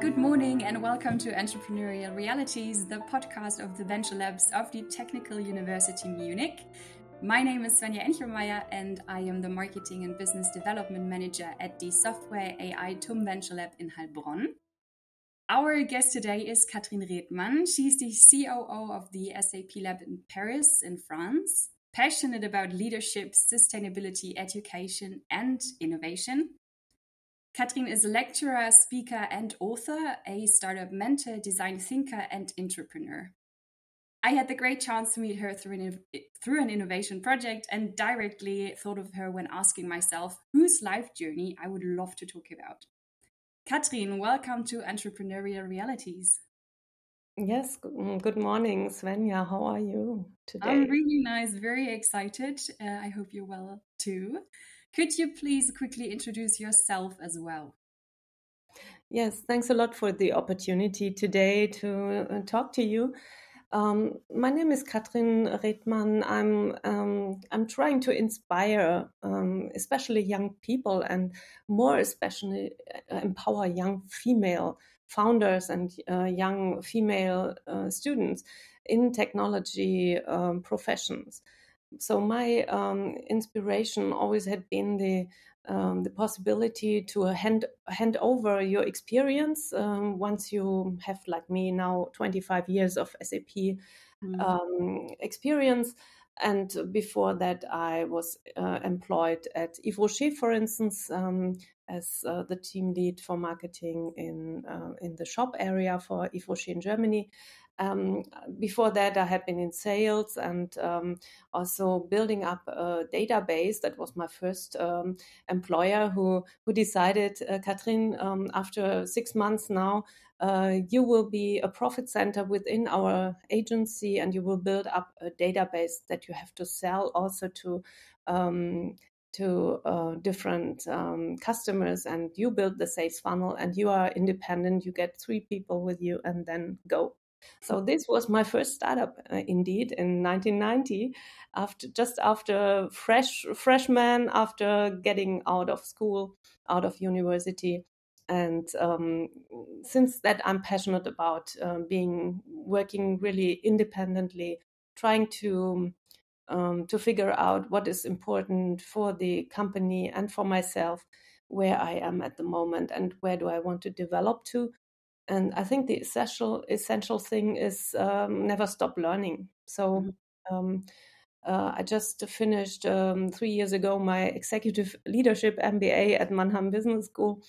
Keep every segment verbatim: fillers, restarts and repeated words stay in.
Good morning and welcome to Entrepreneurial Realities, the podcast of the Venture Labs of the Technical University Munich. My name is Svenja Enchelmaier and I am the Marketing and Business Development Manager at the Software A I TUM Venture Lab in Heilbronn. Our guest today is Katrin Redmann. She's the C O O of the S A P Lab in Paris in France, passionate about leadership, sustainability, education and innovation. Katrin is a lecturer, speaker and author, a startup mentor, design thinker and entrepreneur. I had the great chance to meet her through an, through an innovation project and directly thought of her when asking myself whose life journey I would love to talk about. Katrin, welcome to Entrepreneurial Realities. Yes, good morning, Svenja. How are you today? I'm really nice, very excited. Uh, I hope you're well too. Could you please quickly introduce yourself as well? Yes, thanks a lot for the opportunity today to talk to you. Um, my name is Katrin Redmann. I'm um, I'm trying to inspire, um, especially young people, and more especially empower young female founders and uh, young female uh, students in technology um, professions. So my um, inspiration always had been the um, the possibility to hand hand over your experience um, once you have, like me now, twenty-five years of S A P mm-hmm. um, experience. And before that, I was uh, employed at Yves Rocher, for instance, um, as uh, the team lead for marketing in uh, in the shop area for Yves Rocher in Germany. Um, before that, I had been in sales and um, also building up a database. That was my first um, employer who who decided, uh, Katrin, um, after six months now, uh, you will be a profit center within our agency and you will build up a database that you have to sell also to um to uh, different um, customers, and you build the sales funnel and you are independent. You get three people with you and then go. So this was my first startup, uh, indeed, in nineteen ninety, after just after fresh freshman, after getting out of school, out of university. And um, since that, I'm passionate about uh, being working really independently, trying to um, to figure out what is important for the company and for myself, where I am at the moment, and where do I want to develop to. And I think the essential essential thing is um, never stop learning. So um, uh, I just finished um, three years ago my executive leadership M B A at Mannheim Business School,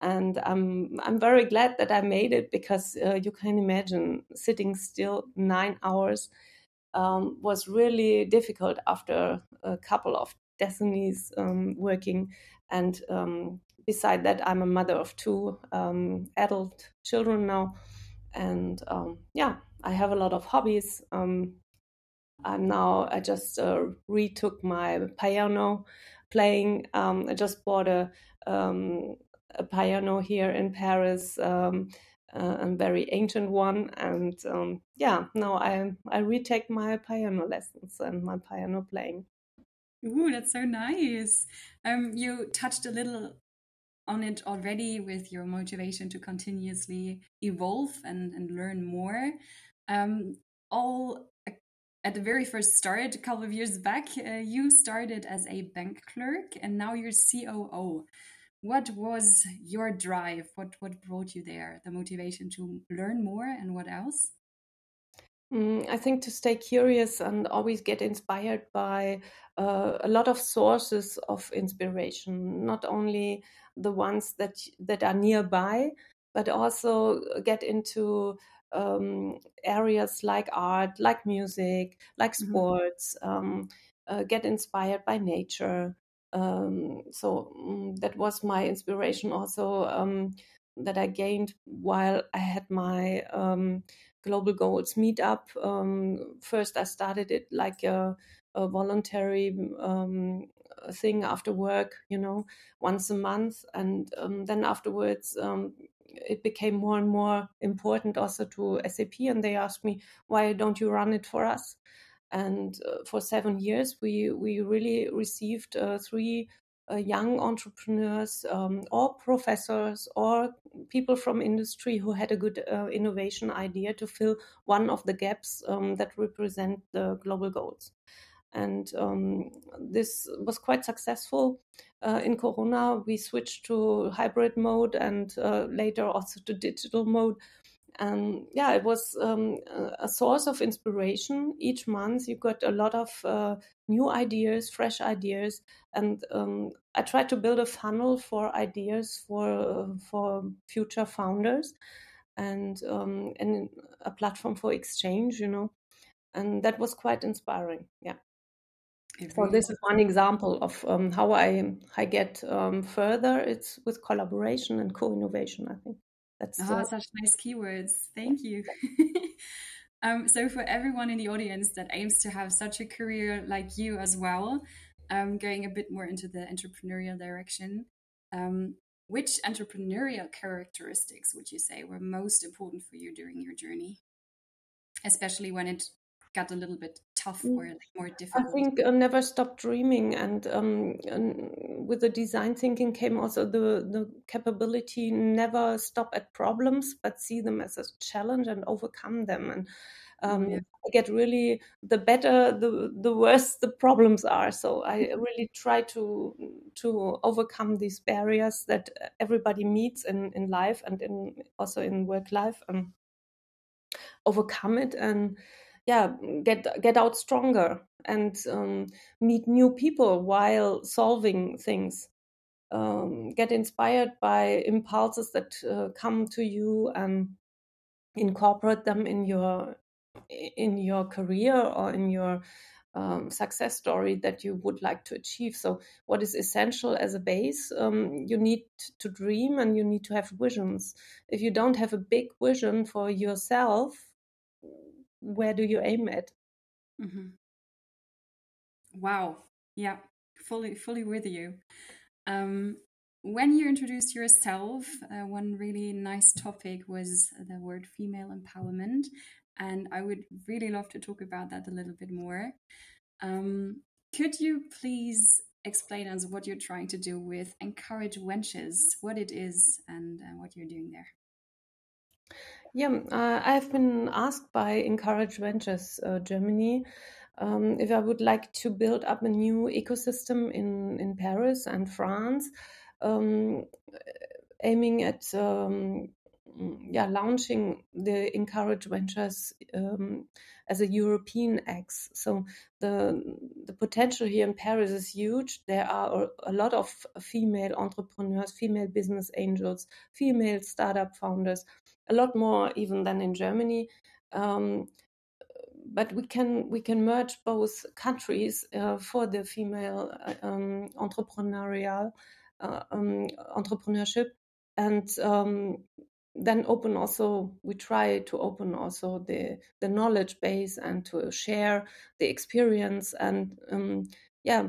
and I'm I'm very glad that I made it, because uh, you can imagine sitting still nine hours um, was really difficult after a couple of decades um, working and. Um, Beside that, I'm a mother of two um, adult children now. And um, yeah, I have a lot of hobbies. Um, I'm now, I just uh, retook my piano playing. Um, I just bought a, um, a piano here in Paris, um, uh, a very ancient one. And um, yeah, now I, I retake my piano lessons and my piano playing. Ooh, that's so nice. Um, you touched a little on it already with your motivation to continuously evolve and, and learn more. Um, all at the very first start, a couple of years back, uh, you started as a bank clerk and now you're C O O. What was your drive? What, what brought you there? The motivation to learn more and what else? Mm, I think to stay curious and always get inspired by uh, a lot of sources of inspiration, not only the ones that that are nearby, but also get into um, areas like art, like music, like sports, mm-hmm. um, uh, get inspired by nature. Um, so um, that was my inspiration also um, that I gained while I had my um, Global Goals Meetup. Um, first, I started it like a, a voluntary um thing after work, you know, once a month. And um, then afterwards, um, it became more and more important also to S A P. And they asked me, why don't you run it for us? And uh, for seven years, we, we really received uh, three uh, young entrepreneurs um, or professors or people from industry who had a good uh, innovation idea to fill one of the gaps um, that represent the global goals. And um, this was quite successful. Uh, in Corona, we switched to hybrid mode and uh, later also to digital mode. And yeah, it was um, a source of inspiration. Each month you got a lot of uh, new ideas, fresh ideas. And um, I tried to build a funnel for ideas for uh, for future founders and um, and a platform for exchange, you know. And that was quite inspiring, yeah. So this is one example of um, how I I get um, further. It's with collaboration and co-innovation. I think that's oh, uh, such nice keywords. Thank you. um, so for everyone in the audience that aims to have such a career like you as well, um, going a bit more into the entrepreneurial direction, um, which entrepreneurial characteristics would you say were most important for you during your journey, especially when it got a little bit tough or like more difficult? I think uh, never stop dreaming, and, um, and with the design thinking came also the, the capability never stop at problems, but see them as a challenge and overcome them. And um, yeah. I get really the better, the the worse the problems are. So I really try to to overcome these barriers that everybody meets in, in life and in also in work life. Um, overcome it and yeah get get out stronger and um, meet new people while solving things, um, get inspired by impulses that uh, come to you and incorporate them in your in your career or in your um, success story that you would like to achieve. So what is essential as a base, um, you need to dream and you need to have visions. If you don't have a big vision for yourself, where do you aim at? Mm-hmm. Wow. Yeah, fully, fully with you. Um, when you introduced yourself, uh, one really nice topic was the word female empowerment. And I would really love to talk about that a little bit more. Um, could you please explain us what you're trying to do with Encourage Ventures, what it is and uh, what you're doing there? Yeah, uh, I've been asked by Encourage Ventures uh, Germany um, if I would like to build up a new ecosystem in, in Paris and France, um, aiming at um, yeah, launching the Encourage Ventures um, as a European X. So the the potential here in Paris is huge. There are a lot of female entrepreneurs, female business angels, female startup founders, a lot more even than in Germany. Um, but we can we can merge both countries uh, for the female um, entrepreneurial uh, um, entrepreneurship, and um, then open also. We try to open also the the knowledge base and to share the experience and um, yeah.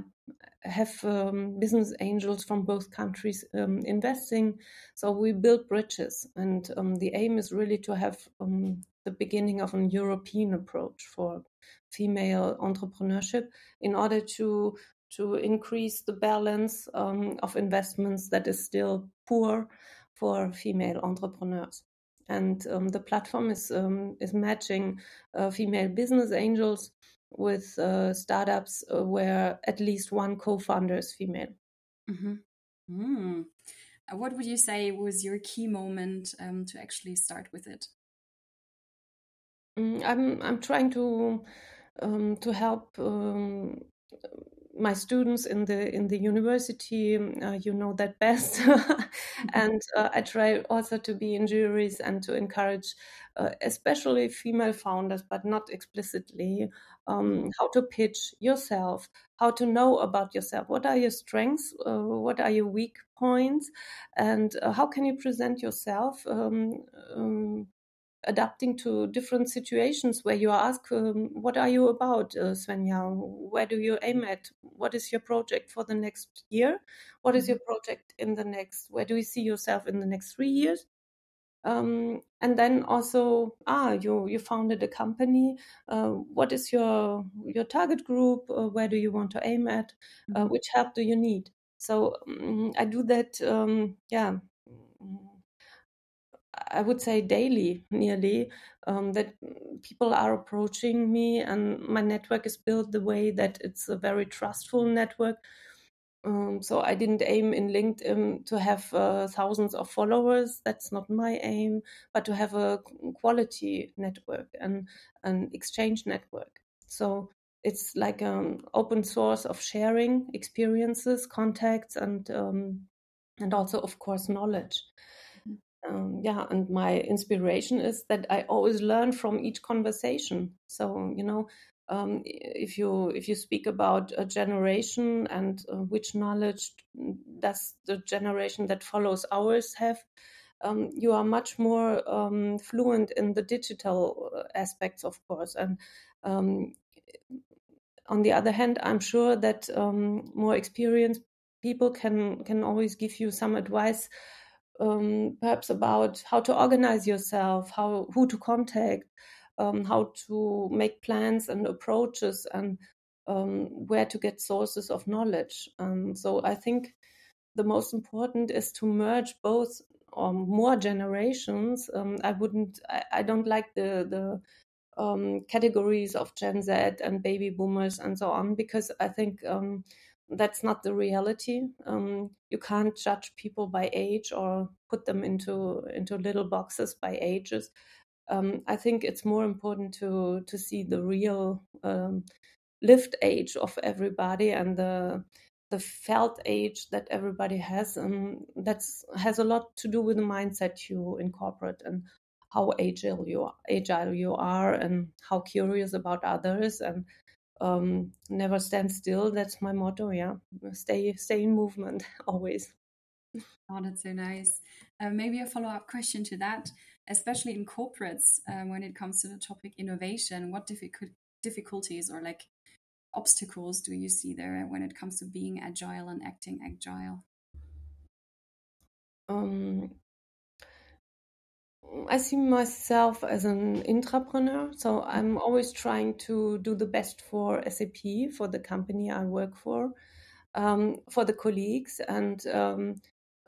have um, business angels from both countries um, investing. So we build bridges, and um, the aim is really to have um, the beginning of an European approach for female entrepreneurship in order to to increase the balance um, of investments that is still poor for female entrepreneurs. And um, the platform is um, is matching uh, female business angels with uh, startups uh, where at least one co-founder is female. Mm-hmm. Mm. What would you say was your key moment um, to actually start with it? Mm, I'm I'm trying to um, to help um, my students in the in the university. Uh, you know that best, and uh, I try also to be in juries and to encourage, uh, especially female founders, but not explicitly. Um, how to pitch yourself, how to know about yourself, what are your strengths, uh, what are your weak points, and uh, how can you present yourself um, um, adapting to different situations where you are asked, um, what are you about, uh, Svenja, where do you aim at, what is your project for the next year, what is your project in the next, where do you see yourself in the next three years? Um, and then also, ah, you, you founded a company. Uh, what is your your target group? Uh, where do you want to aim at? Uh, which help do you need? So um, I do that, um, yeah, I would say daily, nearly, um, that people are approaching me, and my network is built the way that it's a very trustful network. Um, so I didn't aim in LinkedIn to have uh, thousands of followers. That's not my aim, but to have a quality network and an exchange network. So it's like an open source of sharing experiences, contacts, and um, and also, of course, knowledge. Um, yeah, and my inspiration is that I always learn from each conversation. So, you know, um, if you if you speak about a generation and uh, which knowledge does the generation that follows ours have, um, you are much more um, fluent in the digital aspects, of course. And um, on the other hand, I'm sure that um, more experienced people can can always give you some advice. Um, perhaps about how to organize yourself, how who to contact, um, how to make plans and approaches, and um, where to get sources of knowledge. Um, so I think the most important is to merge both or um, more generations. Um, I wouldn't. I, I don't like the the um, categories of Gen Z and baby boomers and so on, because I think. Um, That's not the reality. Um, you can't judge people by age or put them into into little boxes by ages. Um, I think it's more important to to see the real um, lived age of everybody and the the felt age that everybody has. Um, that's has a lot to do with the mindset you incorporate and how agile you are, agile you are, and how curious about others and. Um, never stand still. That's my motto. Yeah, stay, stay in movement always. Oh, that's so nice. Uh, maybe a follow-up question to that, especially in corporates, um, when it comes to the topic innovation, what difficult difficulties or like obstacles do you see there when it comes to being agile and acting agile? Um, I see myself as an intrapreneur, so I'm always trying to do the best for S A P, for the company I work for, um, for the colleagues, and um,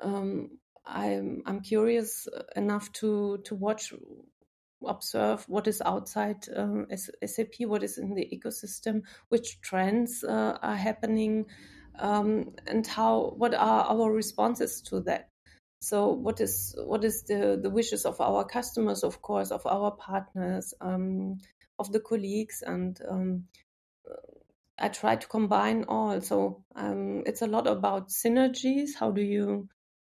um, I'm, I'm curious enough to, to watch, observe what is outside um, S A P, what is in the ecosystem, which trends uh, are happening, um, and how what are our responses to that. So what is what is the, the wishes of our customers, of course, of our partners, um, of the colleagues, and um, I try to combine all. So um, it's a lot about synergies. How do you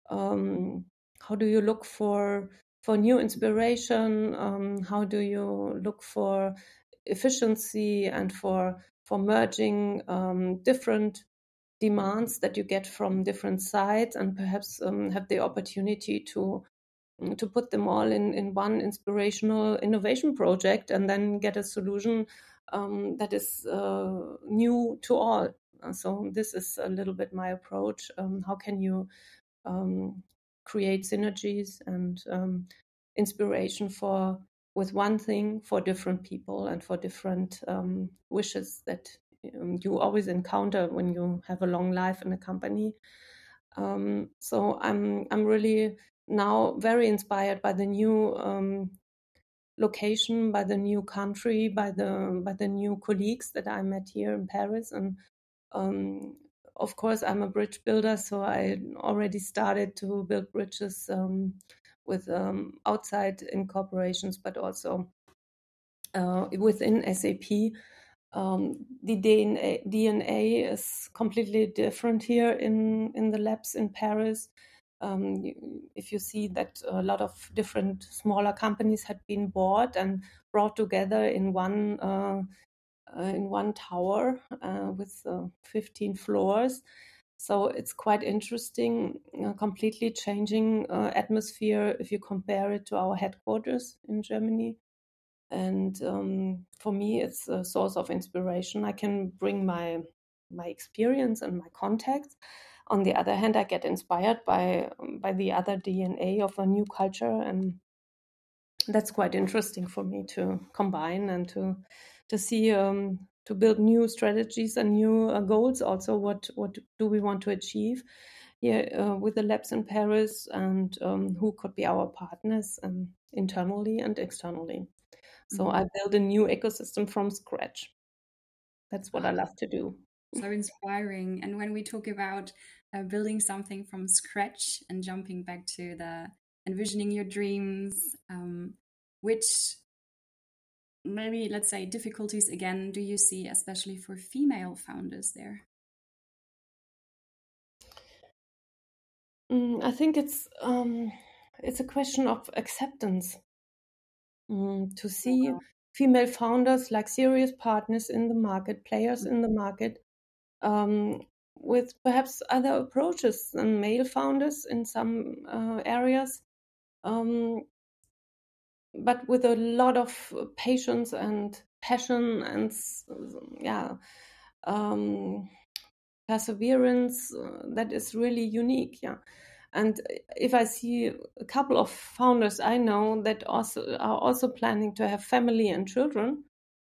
um, how do you look for for new inspiration? Um, how do you look for efficiency and for for merging um, different demands that you get from different sides, and perhaps um, have the opportunity to to put them all in, in one inspirational innovation project, and then get a solution um, that is uh, new to all. So this is a little bit my approach. Um, how can you um, create synergies and um, inspiration for with one thing for different people and for different um, wishes that you always encounter when you have a long life in a company. Um, so I'm I'm really now very inspired by the new um, location, by the new country, by the by the new colleagues that I met here in Paris. And um, of course, I'm a bridge builder, so I already started to build bridges um, with um, outside incorporations, but also uh, within S A P. Um, the D N A, D N A is completely different here in, in the labs in Paris. Um, if you see that a lot of different smaller companies had been bought and brought together in one uh, uh, in one tower uh, with uh, fifteen floors. So it's quite interesting, uh, completely changing uh, atmosphere if you compare it to our headquarters in Germany. And um, for me, it's a source of inspiration. I can bring my my experience and my contacts. On the other hand, I get inspired by by the other D N A of a new culture, and that's quite interesting for me to combine and to to see um, to build new strategies and new uh, goals. Also, what what do we want to achieve? Yeah, uh, with the labs in Paris, and um, who could be our partners um, internally and externally. So I built a new ecosystem from scratch. That's what I love to do. So inspiring. And when we talk about uh, building something from scratch and jumping back to the envisioning your dreams, um, which maybe, let's say, difficulties again, do you see, especially for female founders there? I think it's um, it's a question of acceptance. Mm, to see wow. female founders like serious partners in the market, players mm-hmm. in the market, um, with perhaps other approaches than male founders in some uh, areas, um, but with a lot of patience and passion and yeah. Um, perseverance uh, that is really unique, yeah. And if I see a couple of founders I know that also are also planning to have family and children,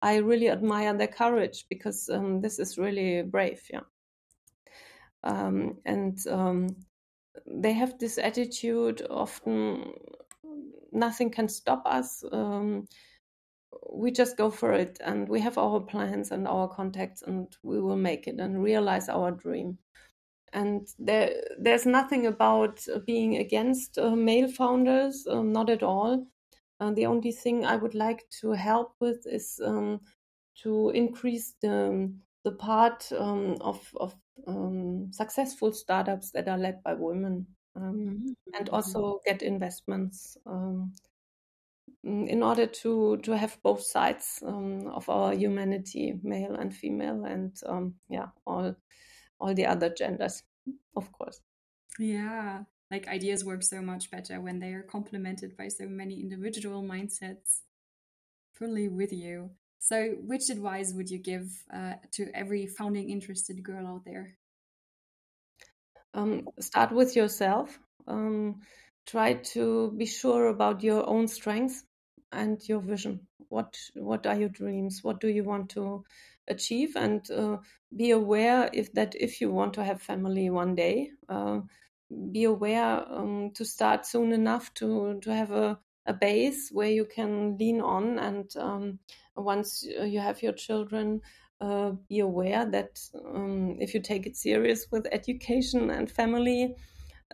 I really admire their courage, because um, this is really brave, yeah. Um, and um, they have this attitude often, nothing can stop us. Um, we just go for it, and we have our plans and our contacts, and we will make it and realize our dream. And there, there's nothing about being against uh, male founders, um, not at all. Uh, the only thing I would like to help with is um, to increase the the part um, of, of um, successful startups that are led by women, um, mm-hmm. and also get investments. Um, in order to, to have both sides um, of our humanity, male and female, and um, yeah, all all the other genders, of course. Yeah, like ideas work so much better when they are complemented by so many individual mindsets. Fully with you. So which advice would you give uh, to every founding interested girl out there? Um, start with yourself. Um, try to be sure about your own strengths and your vision. What what are your dreams? What do you want to achieve? And uh, be aware if that if you want to have family one day, uh, be aware um, to start soon enough to, to have a, a base where you can lean on. And um, once you have your children, uh, be aware that um, if you take it serious with education and family,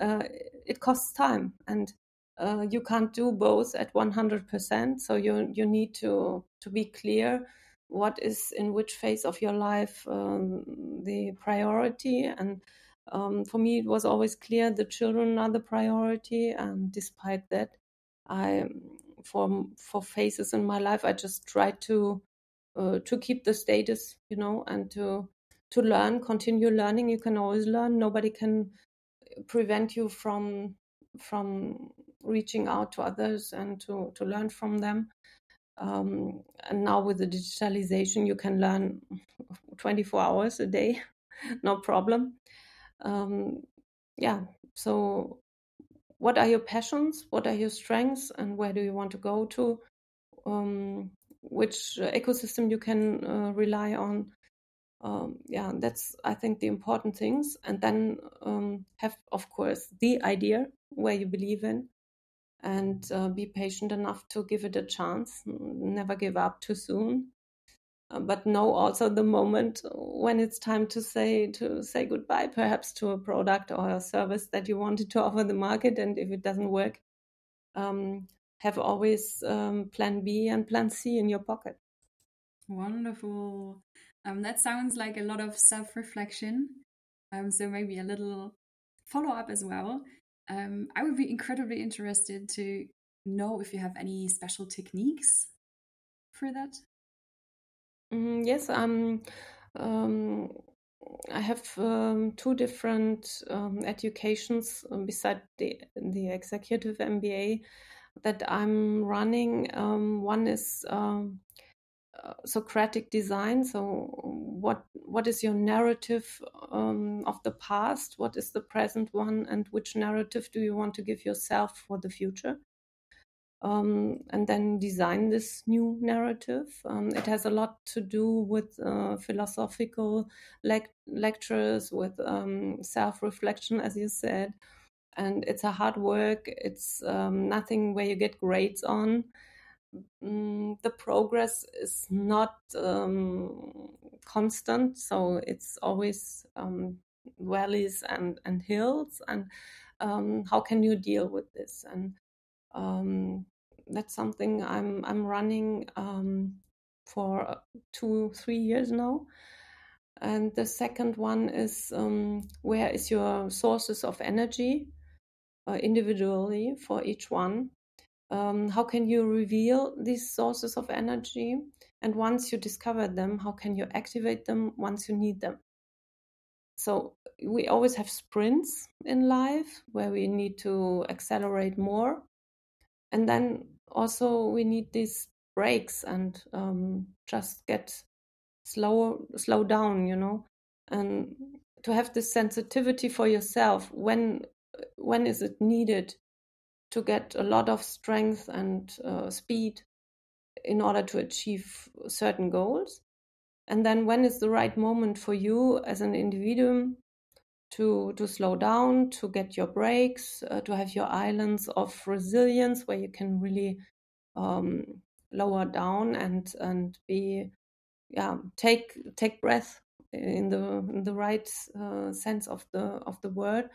uh, it costs time, and Uh, you can't do both at one hundred percent. So you you need to, to be clear what is in which phase of your life um, the priority. And um, for me, it was always clear the children are the priority. And despite that, I for for phases in my life, I just tried to uh, to keep the status, you know, and to to learn, continue learning. You can always learn. Nobody can prevent you from from reaching out to others and to, to learn from them. Um, and now with the digitalization, you can learn twenty-four hours a day, no problem. Um, yeah, so what are your passions? What are your strengths? And where do you want to go to? Um, which ecosystem you can uh, rely on? Um, yeah, that's, I think, the important things. And then um, have, of course, the idea where you believe in, and uh, be patient enough to give it a chance. Never give up too soon, uh, but know also the moment when it's time to say to say goodbye, perhaps to a product or a service that you wanted to offer the market. And if it doesn't work, um, have always um, plan B and plan C in your pocket. Wonderful. Um, that sounds like a lot of self-reflection. Um, so maybe a little follow-up as well. Um, I would be incredibly interested to know if you have any special techniques for that. Mm, yes, um, um, I have um, two different um, educations beside the, the executive M B A that I'm running. Um, one is um, Socratic design. So what what is your narrative um, of the past? What is the present one? And which narrative do you want to give yourself for the future? um, and then design this new narrative. Um, it has a lot to do with uh, philosophical lec- lectures, with um, self-reflection, as you said. And it's a hard work. It's um, nothing where you get grades on. Mm, the progress is not um, constant, so it's always um, valleys and, and hills. And um, how can you deal with this? And um, that's something I'm I'm running um, for two, three years now. And the second one is um, where is your sources of energy? Uh, individually for each one. Um, how can you reveal these sources of energy? And once you discover them, how can you activate them once you need them? So we always have sprints in life where we need to accelerate more. And then also we need these breaks and um, just get slower, slow down, you know, and to have this sensitivity for yourself when when is it needed to get a lot of strength and uh, speed in order to achieve certain goals? And then when is the right moment for you as an individuum to, to slow down, to get your breaks, uh, to have your islands of resilience where you can really um, lower down and, and be, yeah, take, take breath in the, in the right uh, sense of the, of the word,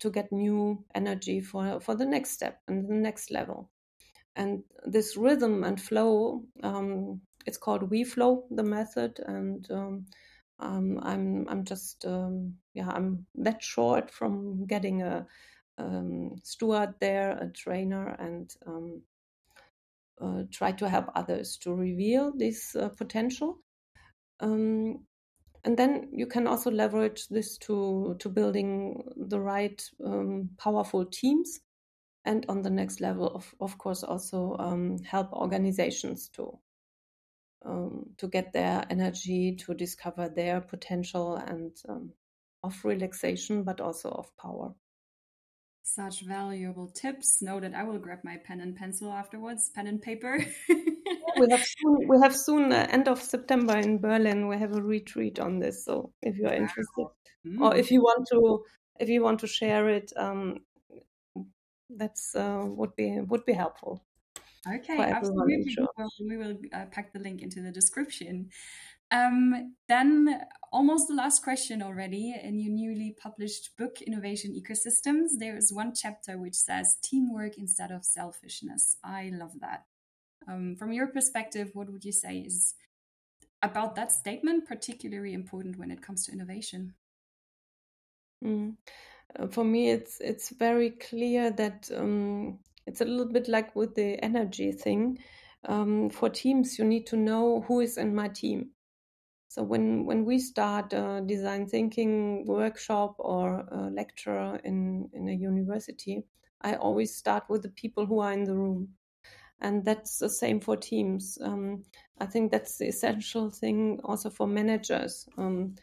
to get new energy for, for the next step and the next level. And this rhythm and flow, um, it's called We Flow, the method. And um, um, I'm I'm just, um, yeah, I'm that short from getting a um, steward there, a trainer, and um, uh, try to help others to reveal this uh, potential. Um, And then you can also leverage this to, to building the right um, powerful teams, and on the next level, of, of course, also um, help organizations to um, to get their energy, to discover their potential and um, of relaxation, but also of power. Such valuable tips. Noted. I will grab my pen and pencil afterwards, pen and paper. We have soon, we have soon uh, end of September in Berlin. We have a retreat on this. So if you are interested, mm-hmm. or if you want to, if you want to share it, um, that's uh, would be would be helpful. Okay, absolutely. Sure. We will uh, pack the link into the description. Um, then, almost the last question already. In your newly published book, Innovation Ecosystems, there is one chapter which says teamwork instead of selfishness. I love that. Um, from your perspective, what would you say is about that statement particularly important when it comes to innovation? Mm. Uh, for me, it's it's very clear that um, it's a little bit like with the energy thing. Um, for teams, you need to know who is in my team. So when, when we start a design thinking workshop or a lecture in, in a university, I always start with the people who are in the room. And that's the same for teams. Um, I think that's the essential thing also for managers. Um,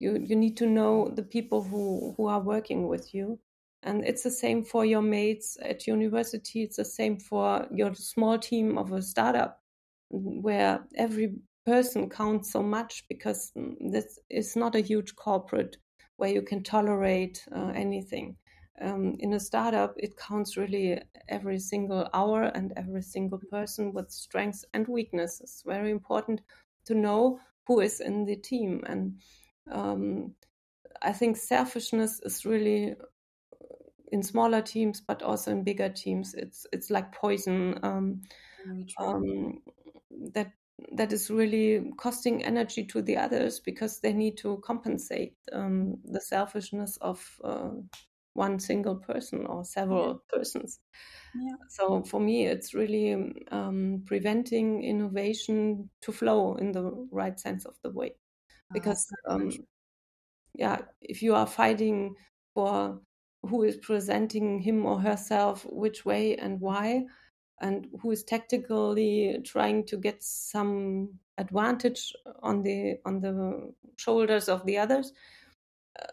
you you need to know the people who, who are working with you. And it's the same for your mates at university. It's the same for your small team of a startup, where every person counts so much, because this is not a huge corporate where you can tolerate uh, anything. Um, in a startup, it counts really every single hour and every single person with strengths and weaknesses. It's very important to know who is in the team. And um, I think selfishness is really in smaller teams, but also in bigger teams. It's it's like poison um, um, that that is really costing energy to the others, because they need to compensate um, the selfishness of uh, one single person or several persons. Yeah. So for me, it's really um, preventing innovation to flow in the right sense of the way. Because, oh, um, yeah, if you are fighting for who is presenting him or herself, which way and why, and who is tactically trying to get some advantage on the on the shoulders of the others,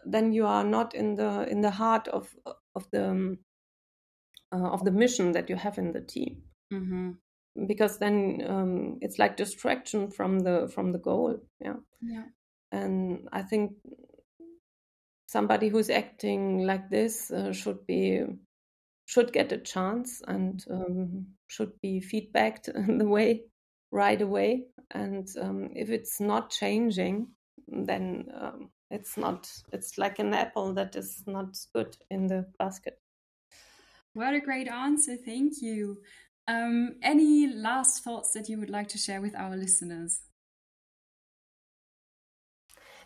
then you are not in the in the heart of of the uh, of the mission that you have in the team. Mm-hmm. Because then um, it's like distraction from the from the goal. Yeah. Yeah. And I think somebody who's acting like this uh, should be should get a chance and um, should be feedbacked in the way right away. And um, if it's not changing, then um, it's not. It's like an apple that is not good in the basket. What a great answer! Thank you. Um, any last thoughts that you would like to share with our listeners?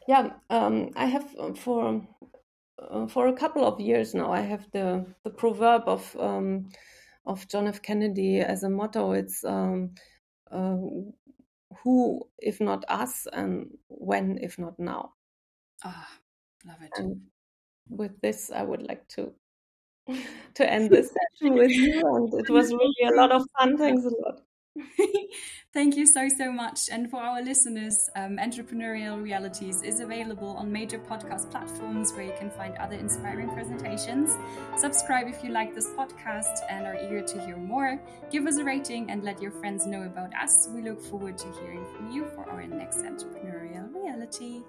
Yeah, um, I have for uh, for a couple of years now. I have the, the proverb of um, of John F. Kennedy as a motto. It's um, uh, who if not us, and when if not now. Ah, oh, love it. And with this, I would like to. to end this session with you, and it was really a lot of fun. Thanks a lot. Thank you so so much. And for our listeners, um, Entrepreneurial Realities is available on major podcast platforms where you can find other inspiring presentations. Subscribe if you like this podcast and are eager to hear more. Give us a rating and let your friends know about us. We look forward to hearing from you for our next Entrepreneurial Reality.